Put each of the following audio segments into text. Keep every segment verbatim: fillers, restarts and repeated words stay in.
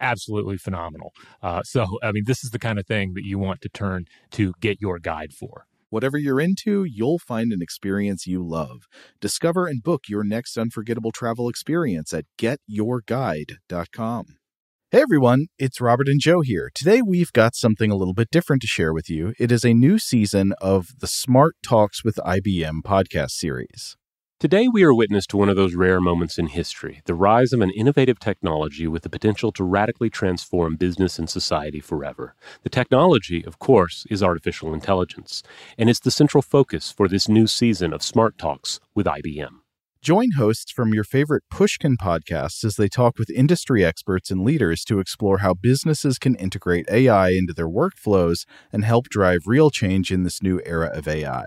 absolutely phenomenal. Uh, so, I mean, this is the kind of thing that you want to turn to Get Your Guide for. Whatever you're into, you'll find an experience you love. Discover and book your next unforgettable travel experience at get your guide dot com. Hey everyone, it's Robert and Joe here. Today we've got something a little bit different to share with you. It is a new season of the Smart Talks with I B M podcast series. Today we are witness to one of those rare moments in history, the rise of an innovative technology with the potential to radically transform business and society forever. The technology, of course, is artificial intelligence, and it's the central focus for this new season of Smart Talks with I B M. Join hosts from your favorite Pushkin podcasts as they talk with industry experts and leaders to explore how businesses can integrate A I into their workflows and help drive real change in this new era of A I.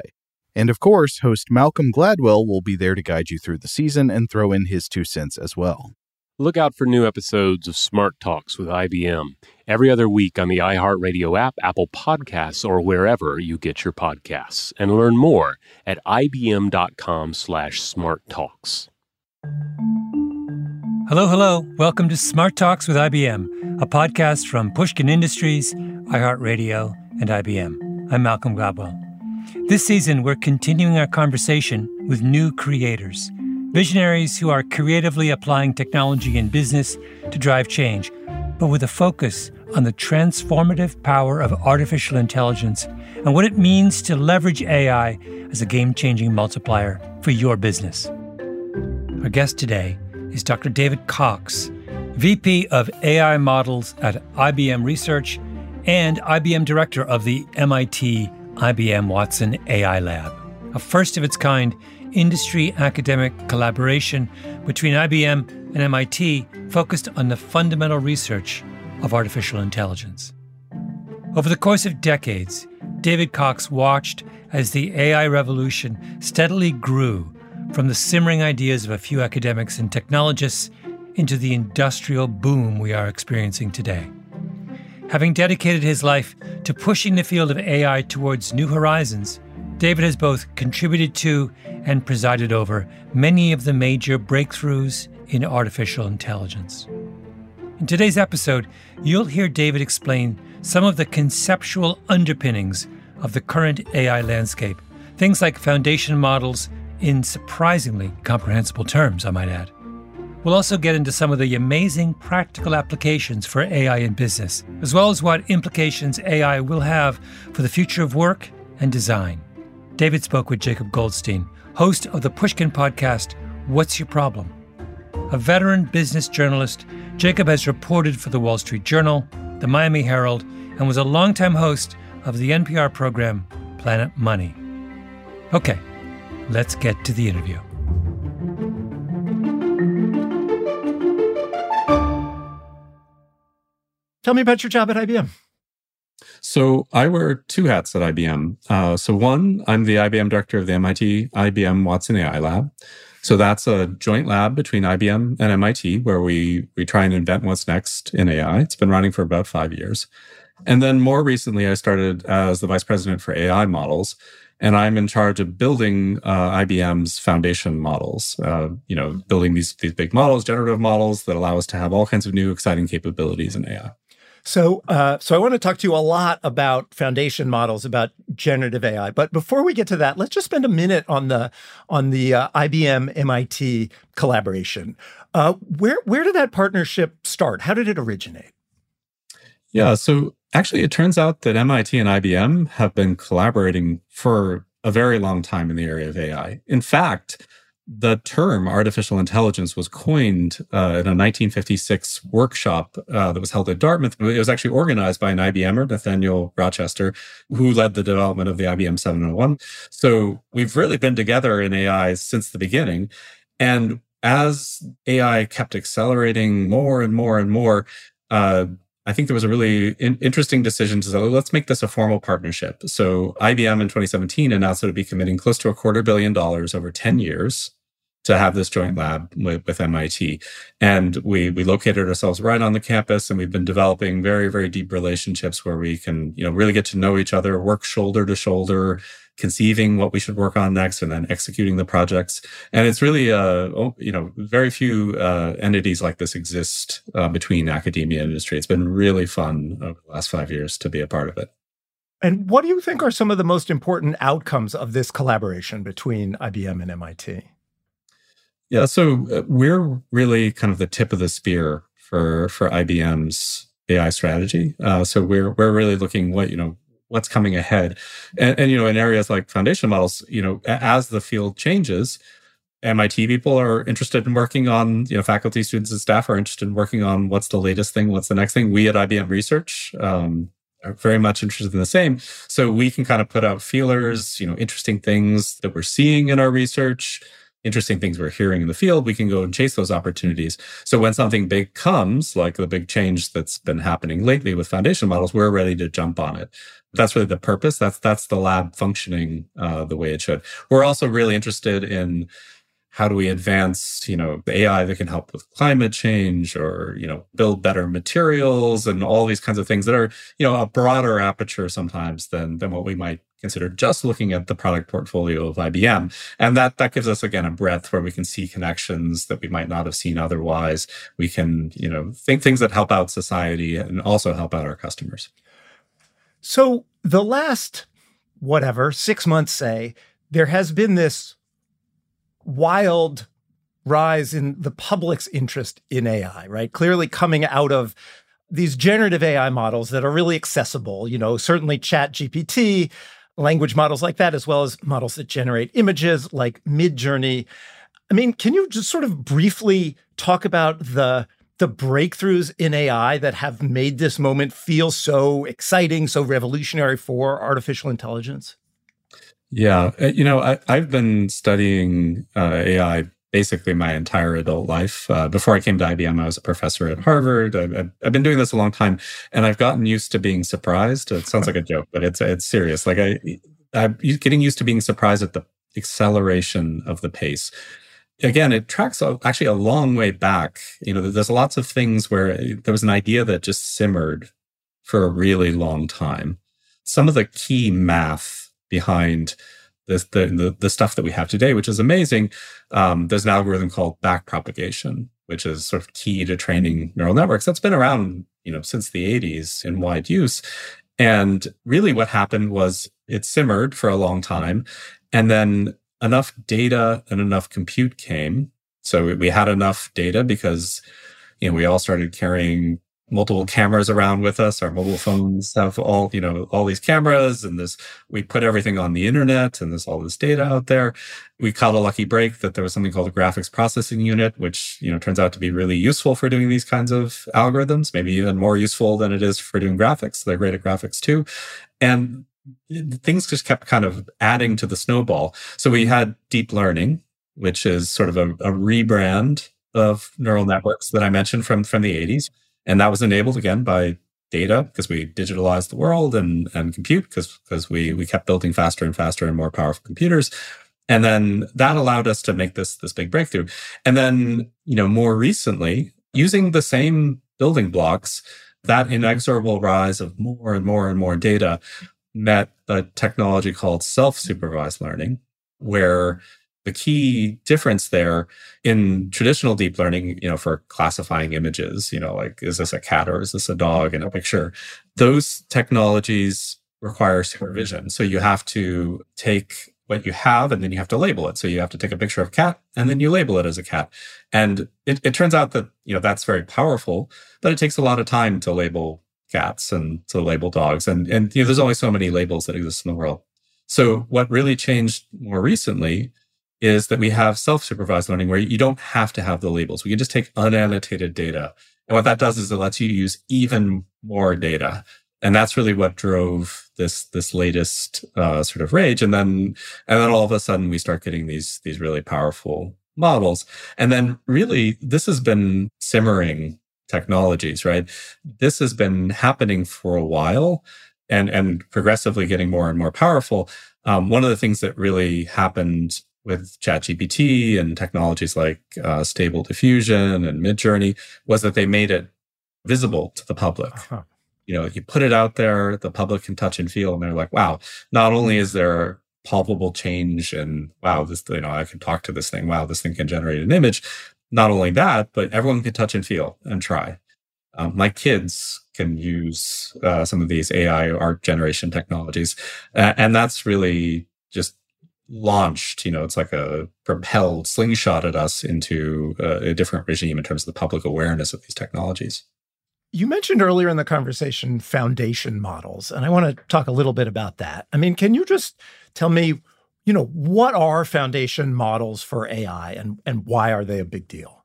And of course, host Malcolm Gladwell will be there to guide you through the season and throw in his two cents as well. Look out for new episodes of Smart Talks with I B M every other week on the iHeartRadio app, Apple Podcasts, or wherever you get your podcasts. And learn more at I B M dot com slash smart talks. Hello, hello. Welcome to Smart Talks with I B M, a podcast from Pushkin Industries, iHeartRadio, and I B M. I'm Malcolm Gladwell. This season, we're continuing our conversation with new creators, visionaries who are creatively applying technology in business to drive change, but with a focus on the transformative power of artificial intelligence and what it means to leverage A I as a game-changing multiplier for your business. Our guest today is Doctor David Cox, V P of A I Models at I B M Research and I B M Director of the M I T I B M Watson A I Lab, a first-of-its-kind industry-academic collaboration between I B M and M I T focused on the fundamental research of artificial intelligence. Over the course of decades, David Cox watched as the A I revolution steadily grew from the simmering ideas of a few academics and technologists into the industrial boom we are experiencing today. Having dedicated his life to pushing the field of A I towards new horizons, David has both contributed to and presided over many of the major breakthroughs in artificial intelligence. In today's episode, you'll hear David explain some of the conceptual underpinnings of the current A I landscape, things like foundation models in surprisingly comprehensible terms, I might add. We'll also get into some of the amazing practical applications for A I in business, as well as what implications A I will have for the future of work and design. David spoke with Jacob Goldstein, host of the Pushkin podcast, What's Your Problem? A veteran business journalist, Jacob has reported for the Wall Street Journal, the Miami Herald, and was a longtime host of the N P R program, Planet Money. Okay, let's get to the interview. Tell me about your job at I B M. So I wear two hats at I B M. Uh, so one, I'm the I B M director of the M I T I B M Watson A I Lab. So that's a joint lab between I B M and M I T where we, we try and invent what's next in A I. It's been running for about five years. And then more recently, I started as the vice president for A I models. And I'm in charge of building uh, I B M's foundation models, uh, you know, building these, these big models, generative models that allow us to have all kinds of new exciting capabilities in A I. So uh, so I want to talk to you a lot about foundation models, about generative A I. But before we get to that, let's just spend a minute on the on the uh, I B M M I T collaboration. Uh, where, where did that partnership start? How did it originate? Yeah, so actually, it turns out that M I T and I B M have been collaborating for a very long time in the area of A I. In fact, the term artificial intelligence was coined uh, in a nineteen fifty-six workshop uh, that was held at Dartmouth. It was actually organized by an I B Mer, Nathaniel Rochester, who led the development of the I B M seven oh one. So we've really been together in A I since the beginning. And as A I kept accelerating more and more and more, uh, I think there was a really in- interesting decision to say, let's make this a formal partnership. So I B M in twenty seventeen announced that it would be committing close to a quarter billion dollars over ten years to have this joint lab with, with M I T. And we we located ourselves right on the campus, and we've been developing very, very deep relationships where we can, you know, really get to know each other, work shoulder to shoulder, conceiving what we should work on next and then executing the projects. And it's really, uh, you know, very few uh, entities like this exist uh, between academia and industry. It's been really fun over the last five years to be a part of it. And what do you think are some of the most important outcomes of this collaboration between I B M and M I T? Yeah, so we're really kind of the tip of the spear for for I B M's A I strategy. Uh, so we're we're really looking what, you know, what's coming ahead. And, and, you know, in areas like foundation models, you know, as the field changes, M I T people are interested in working on, you know, faculty, students, and staff are interested in working on what's the latest thing, what's the next thing. We at I B M Research um, are very much interested in the same. So we can kind of put out feelers, you know, interesting things that we're seeing in our research, interesting things we're hearing in the field. We can go and chase those opportunities. So when something big comes, like the big change that's been happening lately with foundation models, we're ready to jump on it. That's really the purpose. That's that's the lab functioning uh, the way it should. We're also really interested in how do we advance, you know, the A I that can help with climate change or, you know, build better materials and all these kinds of things that are, you know, a broader aperture sometimes than than what we might consider just looking at the product portfolio of I B M. And that that gives us, again, a breadth where we can see connections that we might not have seen otherwise. We can, you know, think things that help out society and also help out our customers. So the last, whatever, six months, say, there has been this wild rise in the public's interest in A I, right? Clearly coming out of these generative A I models that are really accessible, you know, certainly ChatGPT, language models like that, as well as models that generate images like Midjourney. I mean, can you just sort of briefly talk about the the breakthroughs in A I that have made this moment feel so exciting, so revolutionary for artificial intelligence? Yeah, you know, I, I've been studying uh, A I basically my entire adult life. Uh, before I came to I B M, I was a professor at Harvard. I, I've been doing this a long time, and I've gotten used to being surprised. It sounds like a joke, but it's it's serious. Like I, I'm getting used to being surprised at the acceleration of the pace. Again, it tracks actually a long way back. You know, there's lots of things where there was an idea that just simmered for a really long time. Some of the key math behind this, the, the the stuff that we have today, which is amazing, um, there's an algorithm called backpropagation, which is sort of key to training neural networks. That's been around, you know, since the eighties in wide use. And really, what happened was it simmered for a long time, and then enough data and enough compute came. So we had enough data because, you know, we all started carrying multiple cameras around with us. Our mobile phones have all, you know, all these cameras, and this, we put everything on the internet, and there's all this data out there. We caught a lucky break that there was something called a graphics processing unit, which, you know, turns out to be really useful for doing these kinds of algorithms, maybe even more useful than it is for doing graphics. They're great at graphics too. And things just kept kind of adding to the snowball. So we had deep learning, which is sort of a, a rebrand of neural networks that I mentioned from, from the eighties. And that was enabled, again, by data, because we digitalized the world, and, and compute, because because we we kept building faster and faster and more powerful computers. And then that allowed us to make this, this big breakthrough. And then, you know, more recently, using the same building blocks, that inexorable rise of more and more and more data met a technology called self-supervised learning, where the key difference there in traditional deep learning, you know, for classifying images, you know, like, is this a cat or is this a dog in a picture? Those technologies require supervision. So you have to take what you have, and then you have to label it. So you have to take a picture of a cat, and then you label it as a cat. And it, it turns out that, you know, that's very powerful, but it takes a lot of time to label cats and to label dogs. And, and you know, there's only so many labels that exist in the world. So what really changed more recently is that we have self-supervised learning where you don't have to have the labels. We can just take unannotated data. And what that does is it lets you use even more data. And that's really what drove this this latest uh, sort of rage. And then and then all of a sudden we start getting these these really powerful models. And then really this has been simmering technologies, right? This has been happening for a while and and progressively getting more and more powerful. Um, one of the things that really happened with ChatGPT and technologies like uh, Stable Diffusion and Midjourney was that they made it visible to the public. Uh-huh. You know, you put it out there, the public can touch and feel, and they're like, wow, not only is there palpable change and wow, this, you know, I can talk to this thing, wow, this thing can generate an image. Not only that, but everyone can touch and feel and try. Um, my kids can use uh, some of these A I art generation technologies. Uh, and that's really just launched, you know, it's like a propelled, slingshotted us into uh, a different regime in terms of the public awareness of these technologies. You mentioned earlier in the conversation foundation models, and I want to talk a little bit about that. I mean, can you just tell me, you know, what are foundation models for A I and, and why are they a big deal?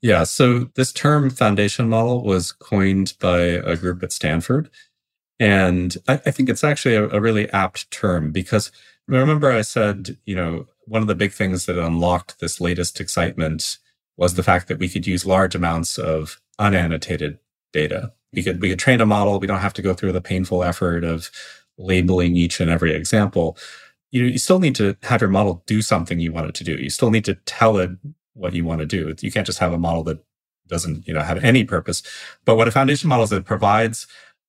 Yeah, so this term foundation model was coined by a group at Stanford. And I, I think it's actually a, a really apt term because remember I said, you know, one of the big things that unlocked this latest excitement was the fact that we could use large amounts of unannotated data. We could, we could train a model. We don't have to go through the painful effort of labeling each and every example. You, you still need to have your model do something you want it to do. You still need to tell it what you want to do. You can't just have a model that doesn't, you know, have any purpose. But what a foundation model is, it provides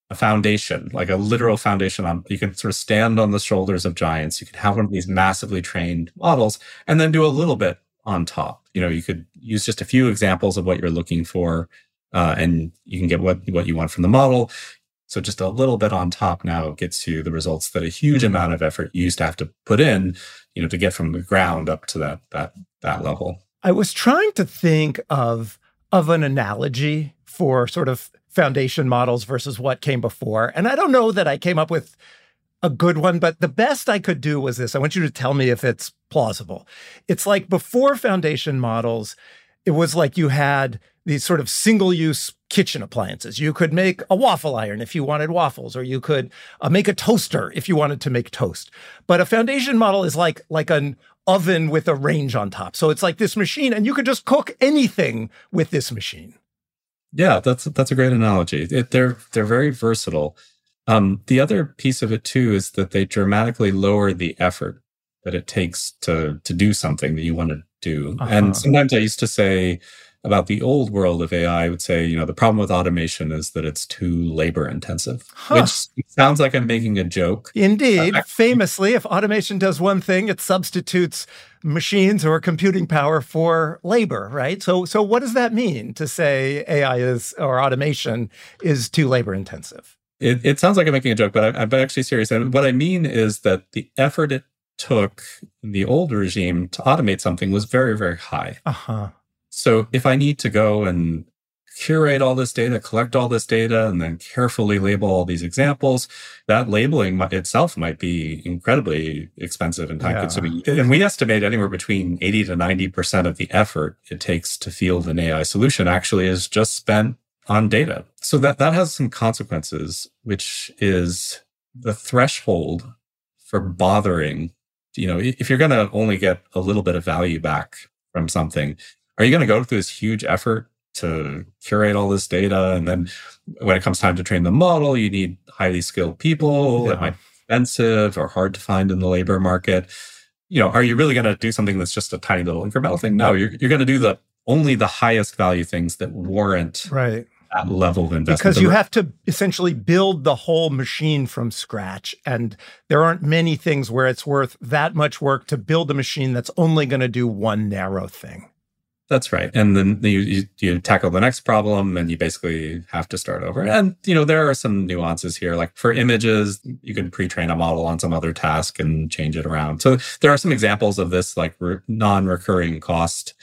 a foundation, like a literal foundation. On, you can sort of stand on the shoulders of giants. You can have one of these massively trained models and then do a little bit on top. You know, you could use just a few examples of what you're looking for uh, and you can get what, what you want from the model. So just a little bit on top now gets you the results that a huge amount of effort you used to have to put in, you know, to get from the ground up to that that that level. I was trying to think of of an analogy for sort of foundation models versus what came before. And I don't know that I came up with a good one, but the best I could do was this. I want you to tell me if it's plausible. It's like before foundation models, it was like you had these sort of single-use kitchen appliances. You could make a waffle iron if you wanted waffles, or you could uh, make a toaster if you wanted to make toast. But a foundation model is like, like an oven with a range on top. So it's like this machine, and you could just cook anything with this machine. Yeah, that's that's a great analogy. It, they're, they're very versatile. Um, the other piece of it, too, is that they dramatically lower the effort that it takes to, to do something that you want to do. Uh-huh. And sometimes I used to say, about the old world of A I, I would say, you know, the problem with automation is that it's too labor intensive, huh. which sounds like I'm making a joke. Indeed. Uh, Famously, if automation does one thing, it substitutes machines or computing power for labor, right? So, so what does that mean to say A I is, or automation is too labor intensive? It, it sounds like I'm making a joke, but I, I'm actually serious. And what I mean is that the effort it took in the old regime to automate something was very, very high. Uh-huh. So if I need to go and curate all this data, collect all this data, and then carefully label all these examples, that labeling itself might be incredibly expensive and time-consuming. Yeah. And we estimate anywhere between eighty to ninety percent of the effort it takes to field an A I solution actually is just spent on data. So that, that has some consequences, which is the threshold for bothering. You know, if you're going to only get a little bit of value back from something, are you going to go through this huge effort to curate all this data? And then when it comes time to train the model, you need highly skilled people that might be expensive or hard to find in the labor market. You know, are you really going to do something that's just a tiny little incremental thing? No, you're, you're going to do the only the highest value things that warrant right. that level of investment. Because you have to essentially build the whole machine from scratch. And there aren't many things where it's worth that much work to build a machine that's only going to do one narrow thing. That's right. And then you, you, you tackle the next problem and you basically have to start over. And, you know, there are some nuances here. Like for images, you can pre-train a model on some other task and change it around. So there are some examples of this like re- non-recurring cost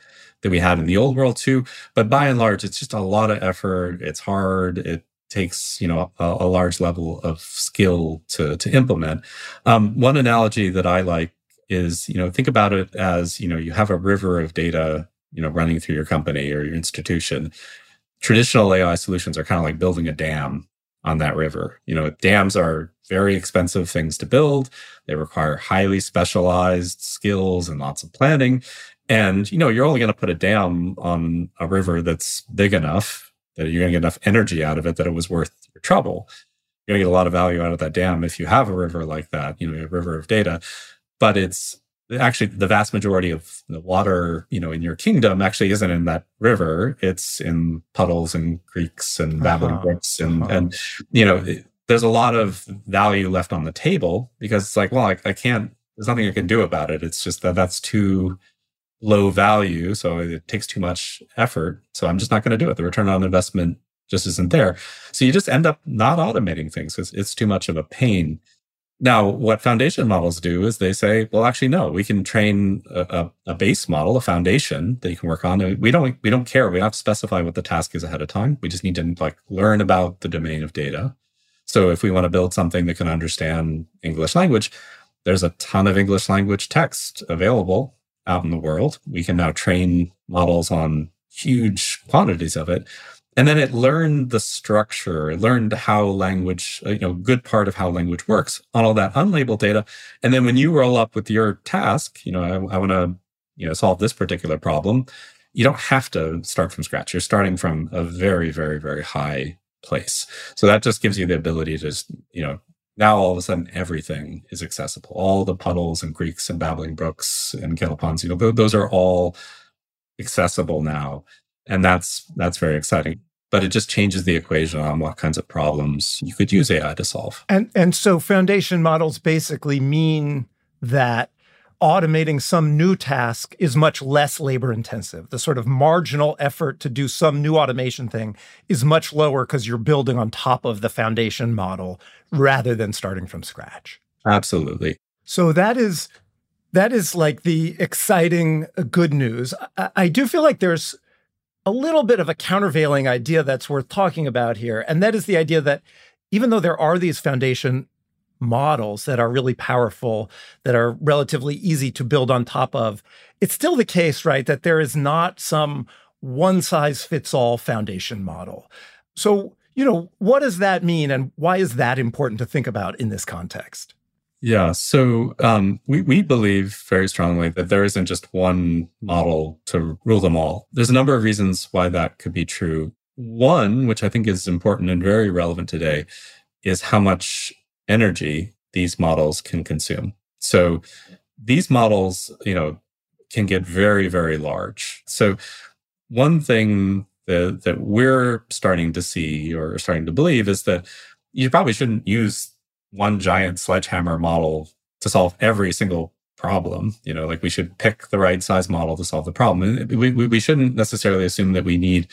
that we had in the old world too. But by and large, it's just a lot of effort. It's hard. It takes, you know, a, a large level of skill to, to implement. Um, one analogy that I like is, you know, think about it as, you know, you have a river of data, you know, running through your company or your institution. Traditional A I solutions are kind of like building a dam on that river. You know, dams are very expensive things to build. They require highly specialized skills and lots of planning. And, you know, you're only going to put a dam on a river that's big enough that you're going to get enough energy out of it that it was worth your trouble. You're going to get a lot of value out of that dam if you have a river like that, you know, a river of data. But it's actually the vast majority of the water, you know, in your kingdom actually isn't in that river. It's in puddles and creeks and babbling uh-huh. brooks. And, uh-huh. and, you know, it, there's a lot of value left on the table because it's like, well, I, I can't, there's nothing I can do about it. It's just that that's too low value, so it takes too much effort, so I'm just not going to do it. The return on investment just isn't there. So you just end up not automating things because it's too much of a pain. Now, what foundation models do is they say, well, actually, no, we can train a, a, a base model, a foundation that you can work on. We don't, we don't care. We don't have to specify what the task is ahead of time. We just need to like learn about the domain of data. So if we want to build something that can understand English language, there's a ton of English language text available out in the world. We can now train models on huge quantities of it. And then it learned the structure, it learned how language, you know, good part of how language works on all that unlabeled data. And then when you roll up with your task, you know, I, I want to, you know, solve this particular problem, you don't have to start from scratch. You're starting from a very, very, very high place. So that just gives you the ability to, just, you know, now all of a sudden everything is accessible. All the puddles and creeks and babbling brooks and kettle ponds, you know, those are all accessible now. And that's that's very exciting. But it just changes the equation on what kinds of problems you could use A I to solve. And and so foundation models basically mean that automating some new task is much less labor intensive. The sort of marginal effort to do some new automation thing is much lower because you're building on top of the foundation model rather than starting from scratch. Absolutely. So that is that is like the exciting good news. I, I do feel like there's a little bit of a countervailing idea that's worth talking about here. And that is the idea that even though there are these foundation models that are really powerful, that are relatively easy to build on top of, it's still the case, right, that there is not some one-size-fits-all foundation model. So, you know, what does that mean, and why is that important to think about in this context? Yeah, so um, we, we believe very strongly that there isn't just one model to rule them all. There's a number of reasons why that could be true. One, which I think is important and very relevant today, is how much energy these models can consume. So these models, you know, can get very, very large. So one thing that, that we're starting to see or starting to believe is that you probably shouldn't use one giant sledgehammer model to solve every single problem. You know, like we should pick the right size model to solve the problem. We, we, we shouldn't necessarily assume that we need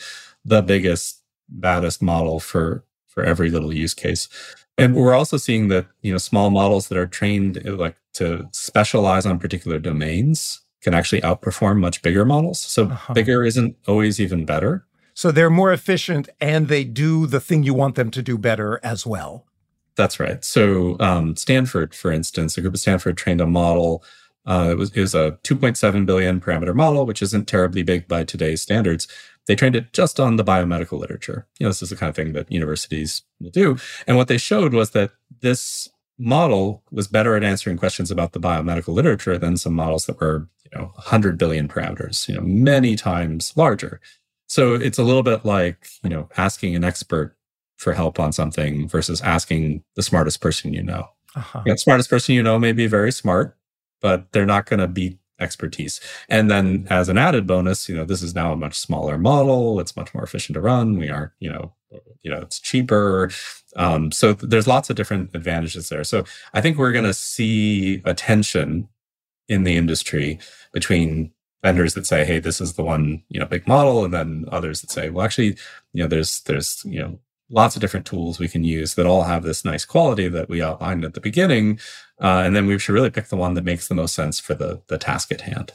the biggest, baddest model for, for every little use case. And we're also seeing that, you know, small models that are trained like to specialize on particular domains can actually outperform much bigger models. So uh-huh. bigger isn't always even better. So they're more efficient and they do the thing you want them to do better as well. That's right. So um, Stanford, for instance, a group at Stanford trained a model. Uh, it was, it was a two point seven billion parameter model, which isn't terribly big by today's standards. They trained it just on the biomedical literature. You know, this is the kind of thing that universities do. And what they showed was that this model was better at answering questions about the biomedical literature than some models that were, you know, one hundred billion parameters, you know, many times larger. So it's a little bit like, you know, asking an expert for help on something versus asking the smartest person you know. Uh-huh. The smartest person you know may be very smart, but they're not going to beat expertise. And then as an added bonus, you know, this is now a much smaller model. It's much more efficient to run. We aren't, you know, you know, it's cheaper. Um, so th- there's lots of different advantages there. So I think we're going to see a tension in the industry between vendors that say, hey, this is the one, you know, big model. And then others that say, well, actually, you know, there's, there's, you know, lots of different tools we can use that all have this nice quality that we outlined at the beginning. Uh, and then we should really pick the one that makes the most sense for the, the task at hand.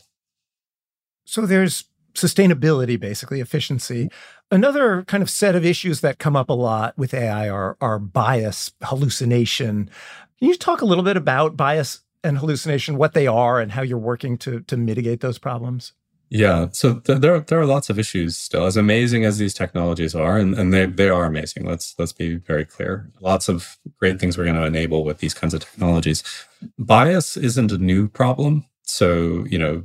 So there's sustainability, basically, efficiency. Another kind of set of issues that come up a lot with A I are, are bias, hallucination. Can you talk a little bit about bias and hallucination, what they are and how you're working to to mitigate those problems? Yeah, so th- there, there are lots of issues still. As amazing as these technologies are, and, and they, they are amazing, let's let's be very clear. Lots of great things we're going to enable with these kinds of technologies. Bias isn't a new problem. So, you know,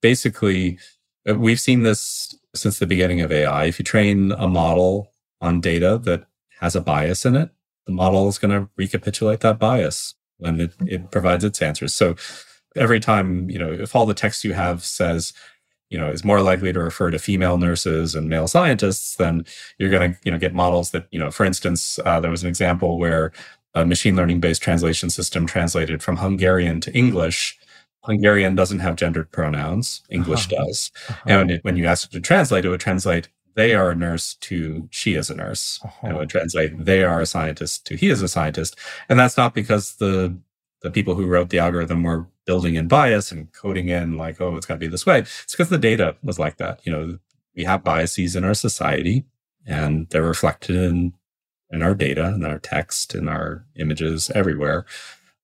basically, we've seen this since the beginning of A I. If you train a model on data that has a bias in it, the model is going to recapitulate that bias when it, it provides its answers. So every time, you know, if all the text you have says, you know, is more likely to refer to female nurses and male scientists, then you're going to, you know, get models that, you know, for instance, uh, there was an example where a machine learning-based translation system translated from Hungarian to English. Hungarian doesn't have gendered pronouns. English uh-huh. does. Uh-huh. And it, when you ask it to translate, it would translate they are a nurse to she is a nurse. Uh-huh. And it would translate they are a scientist to he is a scientist. And that's not because the the people who wrote the algorithm were building in bias and coding in like, oh, it's got to be this way. It's because the data was like that. You know, we have biases in our society, and they're reflected in, in our data, in our text, in our images, everywhere.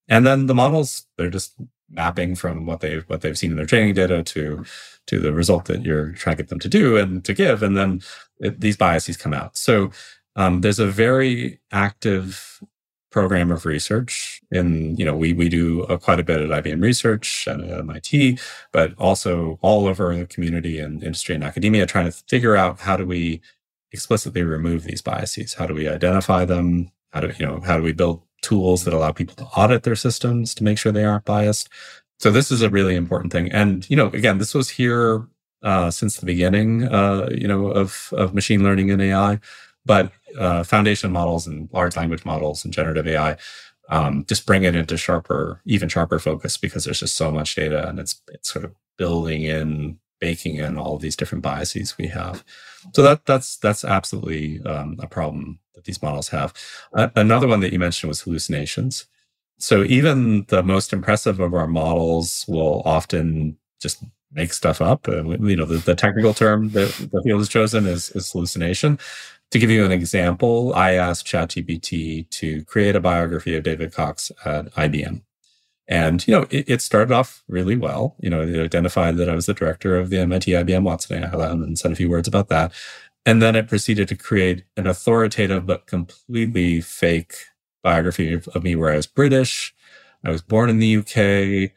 And then the models, they're just mapping from what they've what they've seen in their training data to to the result that you're trying to get them to do and to give. And then it, these biases come out. So um, there's a very active program of research, and you know we we do uh, quite a bit at I B M Research and at M I T, but also all over the community and industry and academia, trying to figure out how do we explicitly remove these biases, how do we identify them, how do you know how do we build tools that allow people to audit their systems to make sure they aren't biased. So this is a really important thing, and you know again this was here uh, since the beginning, uh, you know of of machine learning and A I. But uh, foundation models and large language models and generative A I um, just bring it into sharper, even sharper focus, because there's just so much data, and it's it's sort of building in, baking in all of these different biases we have. So that that's that's absolutely um, a problem that these models have. Uh, another one that you mentioned was hallucinations. So even the most impressive of our models will often just make stuff up. Uh, you know, the, the technical term that the field has chosen is, is hallucination. To give you an example, I asked ChatGPT to create a biography of David Cox at I B M. And, you know, it, it started off really well. You know, it identified that I was the director of the M I T I B M Watson A I Lab and said a few words about that. And then it proceeded to create an authoritative but completely fake biography of, of me where I was British. I was born in the U K.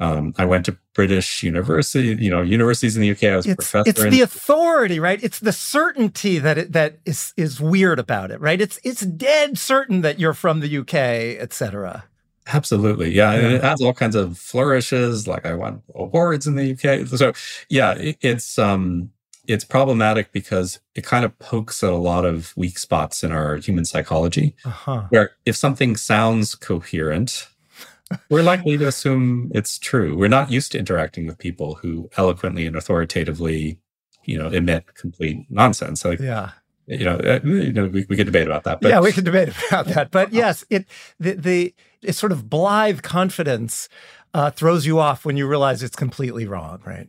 Um, I went to British university, you know, universities in the U K. I was a professor. It's in- the authority, right? It's the certainty that it, that is is weird about it, right? It's it's dead certain that you're from the U K, et cetera. Absolutely, yeah. yeah. And it has all kinds of flourishes, like I won awards in the U K. So, yeah, it, it's um, it's problematic because it kind of pokes at a lot of weak spots in our human psychology, uh-huh. where if something sounds coherent, we're likely to assume it's true. We're not used to interacting with people who eloquently and authoritatively, you know, emit complete nonsense. Like, yeah, you know, uh, you know, we, we could debate about that. But, yeah, we could debate about that. But yes, it the the it's sort of blithe confidence uh, throws you off when you realize it's completely wrong, right?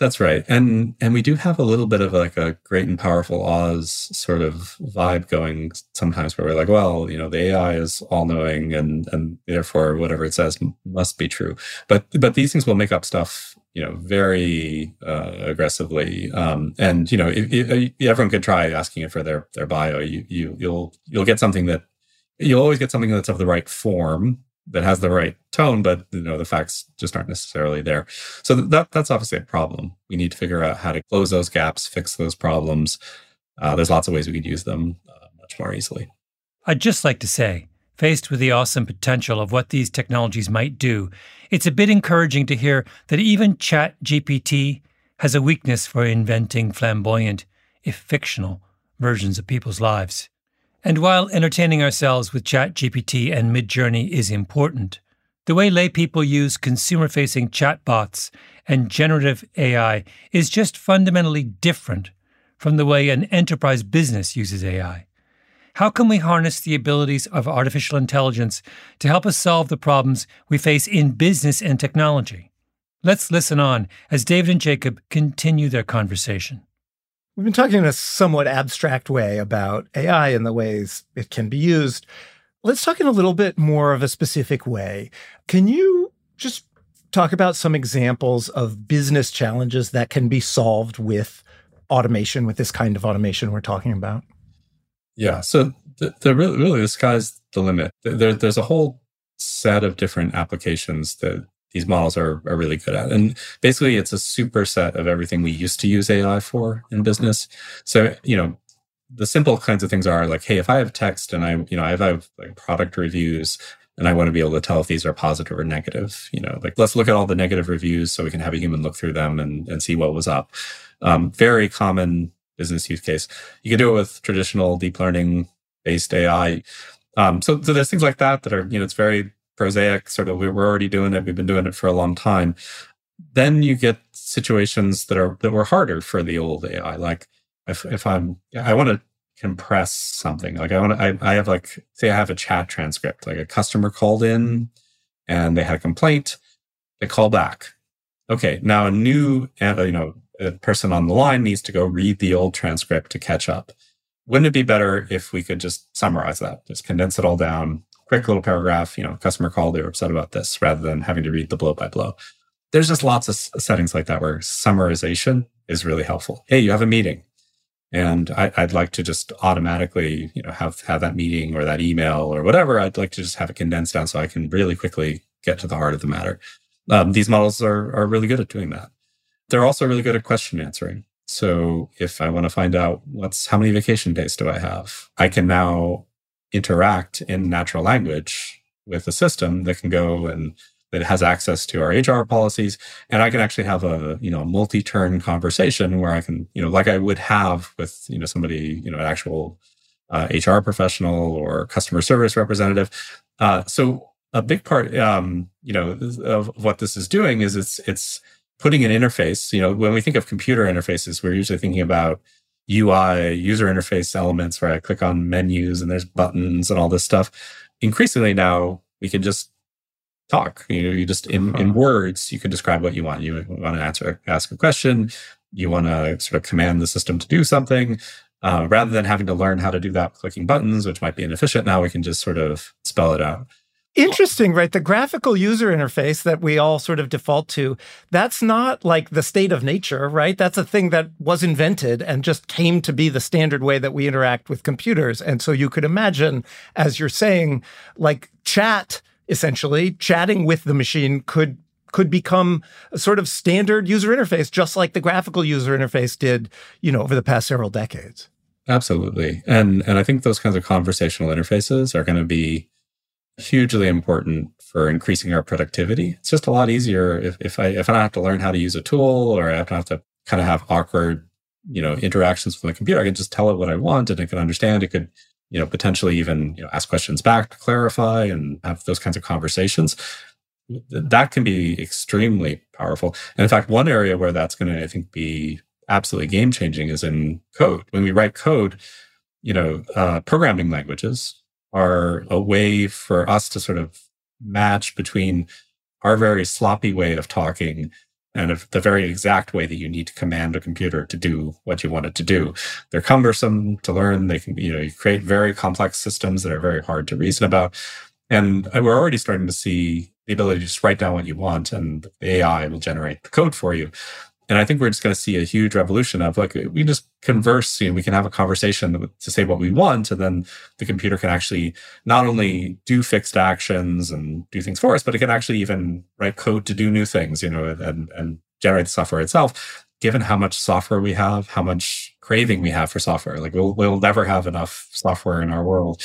That's right, and and we do have a little bit of like a great and powerful Oz sort of vibe going sometimes, where we're like, well, you know, the A I is all knowing, and and therefore whatever it says must be true. But but these things will make up stuff, you know, very uh, aggressively. Um, and you know, if, if, everyone could try asking it for their their bio. You you you'll you'll get something that you'll always get something that's of the right form, that has the right tone, but you know the facts just aren't necessarily there. So that that's obviously a problem. We need to figure out how to close those gaps, fix those problems. Uh, there's lots of ways we could use them uh, much more easily. I'd just like to say, faced with the awesome potential of what these technologies might do, it's a bit encouraging to hear that even ChatGPT has a weakness for inventing flamboyant, if fictional, versions of people's lives. And while entertaining ourselves with ChatGPT and Midjourney is important, the way lay people use consumer-facing chatbots and generative A I is just fundamentally different from the way an enterprise business uses A I. How can we harness the abilities of artificial intelligence to help us solve the problems we face in business and technology? Let's listen on as David and Jacob continue their conversation. We've been talking in a somewhat abstract way about A I and the ways it can be used. Let's talk in a little bit more of a specific way. Can you just talk about some examples of business challenges that can be solved with automation, with this kind of automation we're talking about? Yeah, so the, the really, really the sky's the limit. There, there's a whole set of different applications that these models are, are really good at. And basically, it's a superset of everything we used to use A I for in business. So, you know, the simple kinds of things are like, hey, if I have text and I, you know, if I have like product reviews and I want to be able to tell if these are positive or negative, you know, like let's look at all the negative reviews so we can have a human look through them and, and see what was up. Um, very common business use case. You can do it with traditional deep learning based A I. Um, so, so there's things like that that are, you know, it's very prosaic, sort of, we were already doing it. We've been doing it for a long time. Then you get situations that are, that were harder for the old A I. Like if, if I'm, I want to compress something, like I want to, I, I have like, say I have a chat transcript, like a customer called in and they had a complaint, they call back. Okay. Now a new, you know, a person on the line needs to go read the old transcript to catch up. Wouldn't it be better if we could just summarize that, just condense it all down, quick little paragraph, you know, customer called, they were upset about this, rather than having to read the blow by blow? There's just lots of settings like that where summarization is really helpful. Hey, you have a meeting and I, I'd like to just automatically, you know, have, have that meeting or that email or whatever. I'd like to just have it condensed down so I can really quickly get to the heart of the matter. Um, these models are, are really good at doing that. They're also really good at question answering. So if I want to find out what's, how many vacation days do I have, I can now interact in natural language with a system that can go and that has access to our H R policies. And I can actually have a, you know, multi-turn conversation where I can, you know, like I would have with, you know, somebody, you know, an actual uh, H R professional or customer service representative. Uh, so a big part, um, you know, of what this is doing is it's, it's, putting an interface, you know, when we think of computer interfaces, we're usually thinking about U I, user interface elements, where I click on menus and there's buttons and all this stuff. Increasingly now, we can just talk. You know, you just, in, in words, you can describe what you want. You want to answer, ask a question. You want to sort of command the system to do something. Uh, rather than having to learn how to do that clicking buttons, which might be inefficient, now we can just sort of spell it out. Interesting, right? The graphical user interface that we all sort of default to, that's not like the state of nature, right? That's a thing that was invented and just came to be the standard way that we interact with computers. And so you could imagine, as you're saying, like chat, essentially, chatting with the machine could could become a sort of standard user interface, just like the graphical user interface did, you know, over the past several decades. Absolutely. And and I think those kinds of conversational interfaces are going to be hugely important for increasing our productivity. It's just a lot easier if, if I if I don't have to learn how to use a tool, or I don't have to kind of have awkward, you know, interactions with the computer. I can just tell it what I want, and it can understand. It could, you know, potentially even, you know, ask questions back to clarify and have those kinds of conversations. That can be extremely powerful. And in fact, one area where that's going to, I think, be absolutely game changing is in code. When we write code, you know, uh, programming languages are a way for us to sort of match between our very sloppy way of talking and of the very exact way that you need to command a computer to do what you want it to do. They're cumbersome to learn. They can, you know, you create very complex systems that are very hard to reason about. And we're already starting to see the ability to just write down what you want and the A I will generate the code for you. And I think we're just going to see a huge revolution of like, we just converse, you know, we can have a conversation to say what we want, and then the computer can actually not only do fixed actions and do things for us, but it can actually even write code to do new things, you know, and, and generate the software itself. Given how much software we have, how much craving we have for software, like we'll, we'll never have enough software in our world.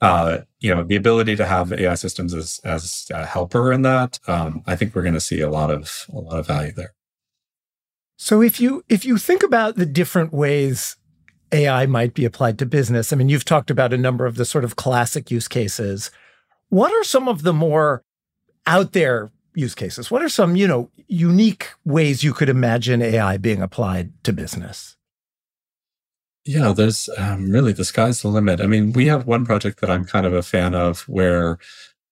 Uh, you know, the ability to have A I systems as, as a helper in that, um, I think we're going to see a lot of, a lot of value there. So if you if you think about the different ways A I might be applied to business, I mean, you've talked about a number of the sort of classic use cases. What are some of the more out there use cases? What are some, you know, unique ways you could imagine A I being applied to business? Yeah, there's um, really, the sky's the limit. I mean, we have one project that I'm kind of a fan of where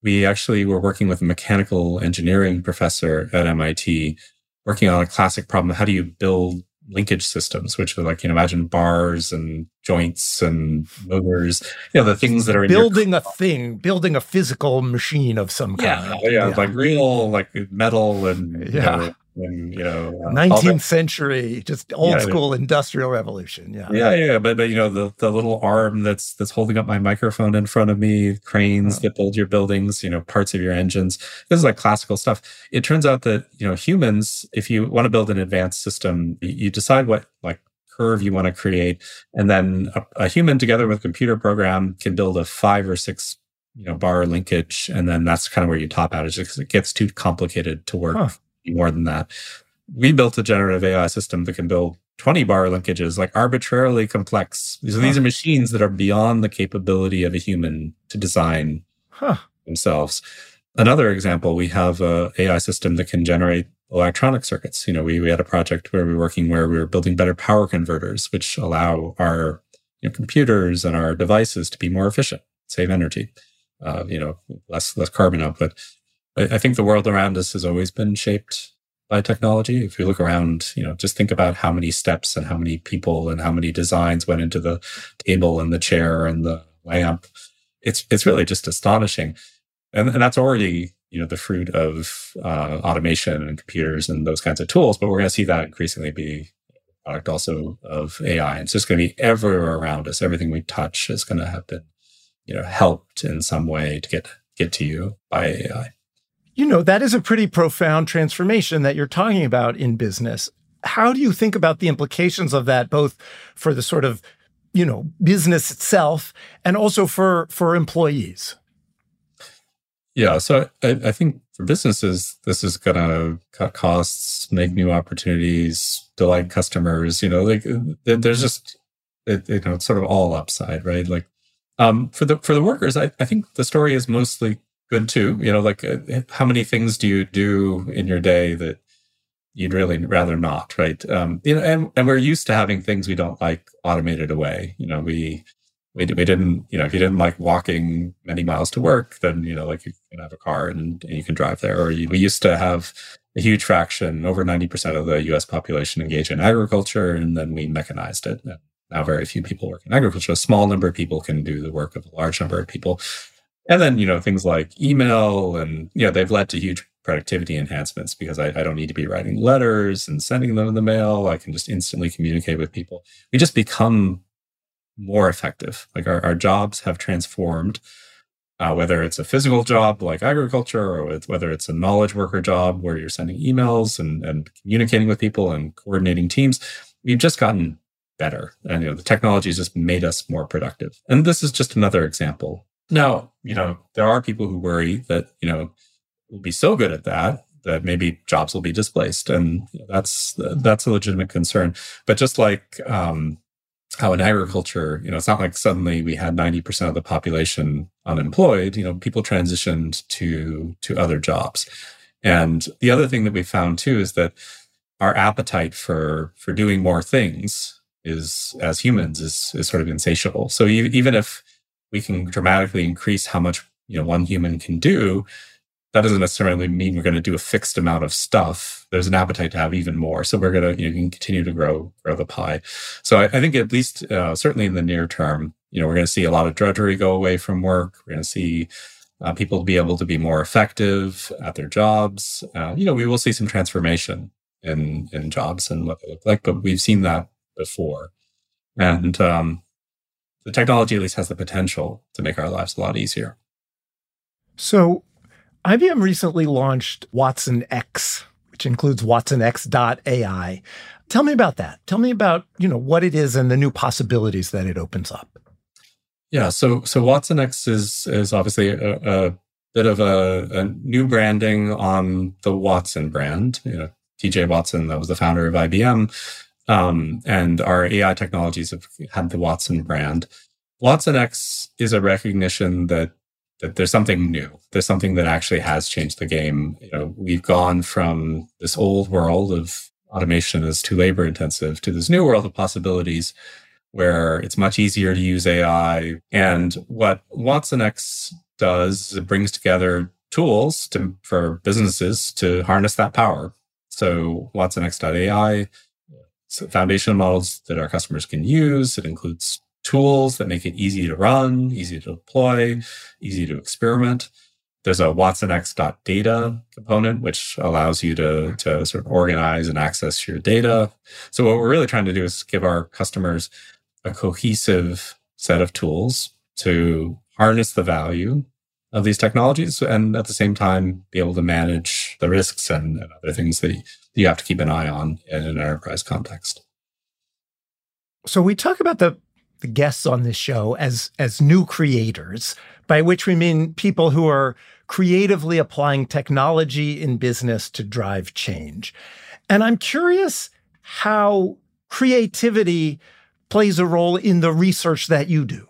we actually were working with a mechanical engineering professor at M I T, working on a classic problem. How do you build linkage systems, which are like, you know, imagine bars and joints and movers, you know, the things that are in building your- a thing, building a physical machine of some kind. Yeah, yeah, yeah. Like real, like metal and, yeah. you know, and, you know, uh, nineteenth century, just old yeah, school yeah. industrial revolution. Yeah, yeah, yeah. But but you know, the the little arm that's that's holding up my microphone in front of me, cranes oh. that build your buildings, you know, parts of your engines. This is like classical stuff. It turns out that you know humans, if you want to build an advanced system, you decide what like curve you want to create, and then a, a human together with a computer program can build a five or six you know bar linkage, and then that's kind of where you top out. It's just it gets too complicated to work. Huh. More than that. We built a generative A I system that can build twenty bar linkages, like arbitrarily complex. So huh. these are machines that are beyond the capability of a human to design huh. themselves. Another example, we have an A I system that can generate electronic circuits. You know, we, we had a project where we were working where we were building better power converters, which allow our you know, computers and our devices to be more efficient, save energy, uh, you know, less less carbon output. I think the world around us has always been shaped by technology. If you look around, you know, just think about how many steps and how many people and how many designs went into the table and the chair and the lamp. It's it's really just astonishing. And, and that's already, you know, the fruit of uh, automation and computers and those kinds of tools. But we're going to see that increasingly be a product also of A I. It's just going to be everywhere around us. Everything we touch is going to have been, you know, helped in some way to get get to you by A I. You know, that is a pretty profound transformation that you're talking about in business. How do you think about the implications of that, both for the sort of, you know, business itself and also for, for employees? Yeah, so I, I think for businesses, this is going to cut costs, make new opportunities, delight customers. You know, like there's just, it, you know, it's sort of all upside, right? Like um, for the for the workers, I, I think the story is mostly good too, you know, like uh, how many things do you do in your day that you'd really rather not, right? Um, you know, and, and we're used to having things we don't like automated away. You know, we, we we didn't, you know, if you didn't like walking many miles to work, then, you know, like you can have a car and, and you can drive there. Or you, we used to have a huge fraction, over ninety percent of the U S population engaged in agriculture, and then we mechanized it. And now very few people work in agriculture. A small number of people can do the work of a large number of people. And then, you know, things like email and, you know, they've led to huge productivity enhancements because I, I don't need to be writing letters and sending them in the mail. I can just instantly communicate with people. We just become more effective. Like our, our jobs have transformed, uh, whether it's a physical job like agriculture or it's, whether it's a knowledge worker job where you're sending emails and, and communicating with people and coordinating teams. We've just gotten better. And, you know, the technology has just made us more productive. And this is just another example. Now, you know, there are people who worry that, you know, we'll be so good at that, that maybe jobs will be displaced. And you know, that's that's a legitimate concern. But just like um, how in agriculture, you know, it's not like suddenly we had ninety percent of the population unemployed, you know, people transitioned to to other jobs. And the other thing that we found, too, is that our appetite for for doing more things is, as humans, is is sort of insatiable. So you, even if we can dramatically increase how much you know one human can do, that doesn't necessarily mean we're going to do a fixed amount of stuff. There's an appetite to have even more. So we're going to, you know, can continue to grow, grow the pie. So I, I think at least, uh, certainly in the near term, you know, we're going to see a lot of drudgery go away from work. We're going to see uh, people be able to be more effective at their jobs. Uh, you know, we will see some transformation in, in jobs and what they look like, but we've seen that before. And, um, the technology at least has the potential to make our lives a lot easier. So I B M recently launched Watson X, which includes Watson X dot A I. Tell me about that. Tell me about, you know, what it is and the new possibilities that it opens up. Yeah, so so Watson X is is obviously a, a bit of a, a new branding on the Watson brand. You know, T J Watson, that was the founder of I B M. Um, and our A I technologies have had the Watson brand. Watson X is a recognition that that there's something new. There's something that actually has changed the game. You know, we've gone from this old world of automation is too labor intensive to this new world of possibilities where it's much easier to use A I. And what Watson X does, it brings together tools to, for businesses to harness that power. So Watson X dot A I so foundation models that our customers can use. It includes tools that make it easy to run, easy to deploy, easy to experiment. There's a Watson X dot data component, which allows you to, to sort of organize and access your data. So what we're really trying to do is give our customers a cohesive set of tools to harness the value of these technologies and at the same time be able to manage the risks and other things that you have to keep an eye on in an enterprise context. So we talk about the the guests on this show as as new creators, by which we mean people who are creatively applying technology in business to drive change. And I'm curious how creativity plays a role in the research that you do.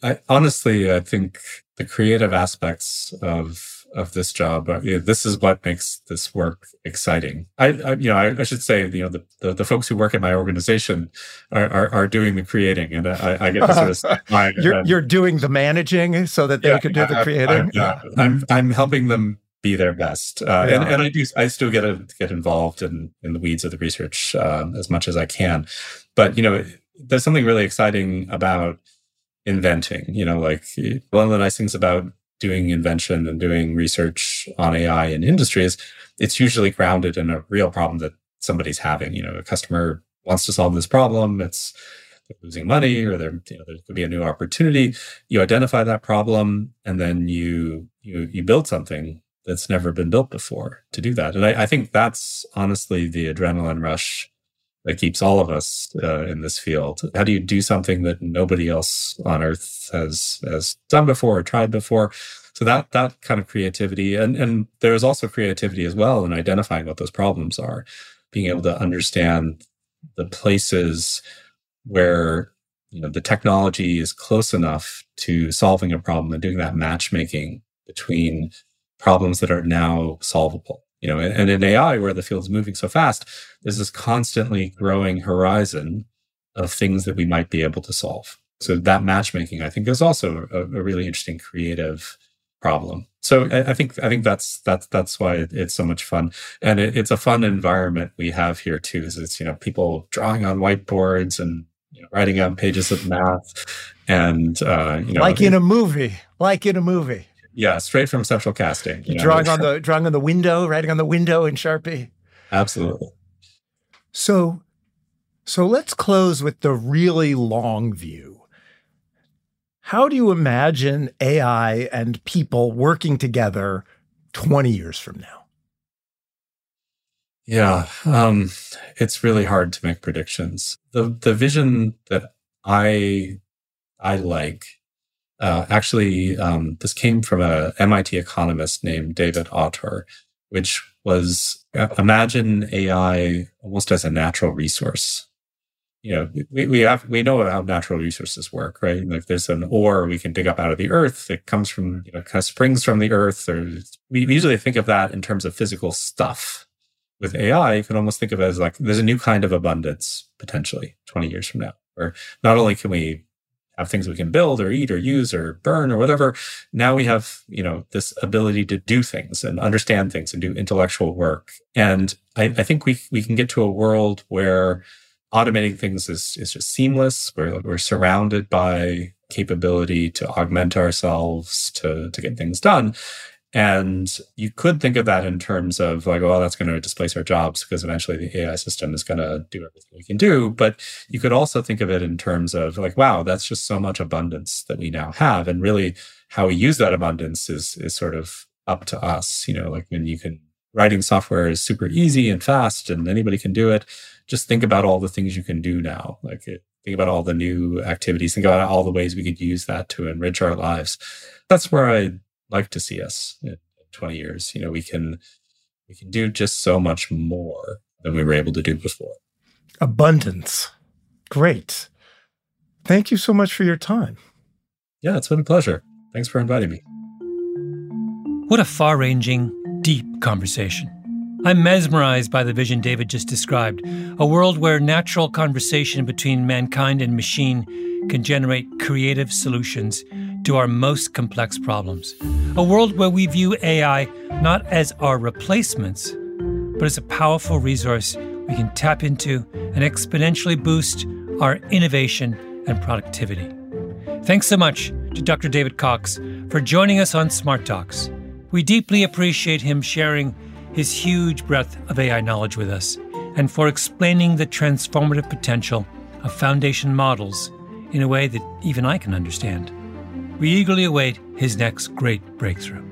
I, honestly, I think the creative aspects of of this job, you know, this is what makes this work exciting. I, I you know, I, I should say, you know, the, the, the folks who work at my organization are are, are doing the creating, and I, I get to sort of my, you're um, you're doing the managing so that they yeah, can do the creating. I, I, I, yeah. I'm I'm helping them be their best, uh, yeah. and and I do I still get a, get involved in in the weeds of the research uh, as much as I can, but you know, there's something really exciting about inventing. You know, like one of the nice things about doing invention and doing research on A I in industry is it's usually grounded in a real problem that somebody's having. You know, a customer wants to solve this problem. It's they're losing money, or there, you know, there could be a new opportunity. You identify that problem, and then you you you build something that's never been built before to do that. And I, I think that's honestly the adrenaline rush that keeps all of us uh, in this field. How do you do something that nobody else on earth has has done before or tried before? So that that kind of creativity, and and there is also creativity as well in identifying what those problems are, being able to understand the places where you know the technology is close enough to solving a problem and doing that matchmaking between problems that are now solvable. You know, and in A I, where the field's moving so fast, there's this constantly growing horizon of things that we might be able to solve. So that matchmaking, I think, is also a, a really interesting creative problem. So I, I think I think that's that's that's why it, it's so much fun, and it, it's a fun environment we have here too. Is it's you know people drawing on whiteboards and you know, writing out pages of math, and uh, you know, like in a movie, like in a movie. Yeah, straight from central casting. You know? Drawing on the drawing on the window, writing on the window in Sharpie. Absolutely. So, so let's close with the really long view. How do you imagine A I and people working together twenty years from now? Yeah, um, it's really hard to make predictions. The the vision that I I like. Uh, actually, um, this came from a M I T economist named David Autor, which was uh, imagine A I almost as a natural resource. You know, we we, have, we know how natural resources work, right? Like there's an ore we can dig up out of the earth. It comes from, you know, kind of springs from the earth. Or we usually think of that in terms of physical stuff. With A I, you can almost think of it as like there's a new kind of abundance potentially twenty years from now, where not only can we have things we can build or eat or use or burn or whatever. Now we have, you know, this ability to do things and understand things and do intellectual work. And I, I think we we can get to a world where automating things is, is just seamless. We're, we're surrounded by capability to augment ourselves to, to get things done. And you could think of that in terms of like, oh, that's going to displace our jobs because eventually the A I system is going to do everything we can do. But you could also think of it in terms of like, wow, that's just so much abundance that we now have. And really how we use that abundance is is sort of up to us. You know, like when you can, writing software is super easy and fast and anybody can do it. Just think about all the things you can do now. Like think about all the new activities. Think about all the ways we could use that to enrich our lives. That's where I like to see us in twenty years. You know, we can we can do just so much more than we were able to do before. Abundance. Great. Thank you so much for your time. Yeah, it's been a pleasure. Thanks for inviting me. What a far-ranging, deep conversation. I'm mesmerized by the vision David just described, a world where natural conversation between mankind and machine can generate creative solutions to our most complex problems. A world where we view A I not as our replacements, but as a powerful resource we can tap into and exponentially boost our innovation and productivity. Thanks so much to Doctor David Cox for joining us on Smart Talks. We deeply appreciate him sharing his huge breadth of A I knowledge with us and for explaining the transformative potential of foundation models in a way that even I can understand. We eagerly await his next great breakthrough.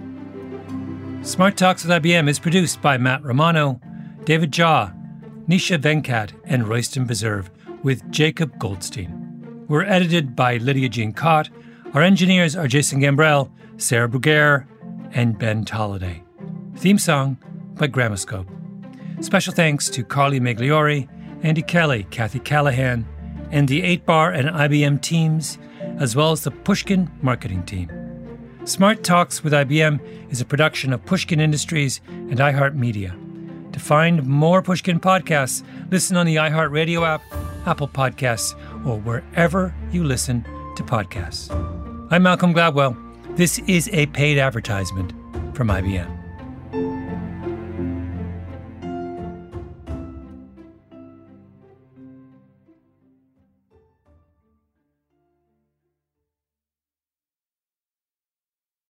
Smart Talks with I B M is produced by Matt Romano, David Jha, Nisha Venkat, and Royston Preserve with Jacob Goldstein. We're edited by Lydia Jean Cott. Our engineers are Jason Gambrell, Sarah Bruguiere, and Ben Tolliday. Theme song by Gramoscope. Special thanks to Carly Migliori, Andy Kelly, Kathy Callahan, and the eight bar and I B M teams, as well as the Pushkin marketing team. Smart Talks with I B M is a production of Pushkin Industries and iHeartMedia. To find more Pushkin podcasts, listen on the iHeartRadio app, Apple Podcasts, or wherever you listen to podcasts. I'm Malcolm Gladwell. This is a paid advertisement from I B M.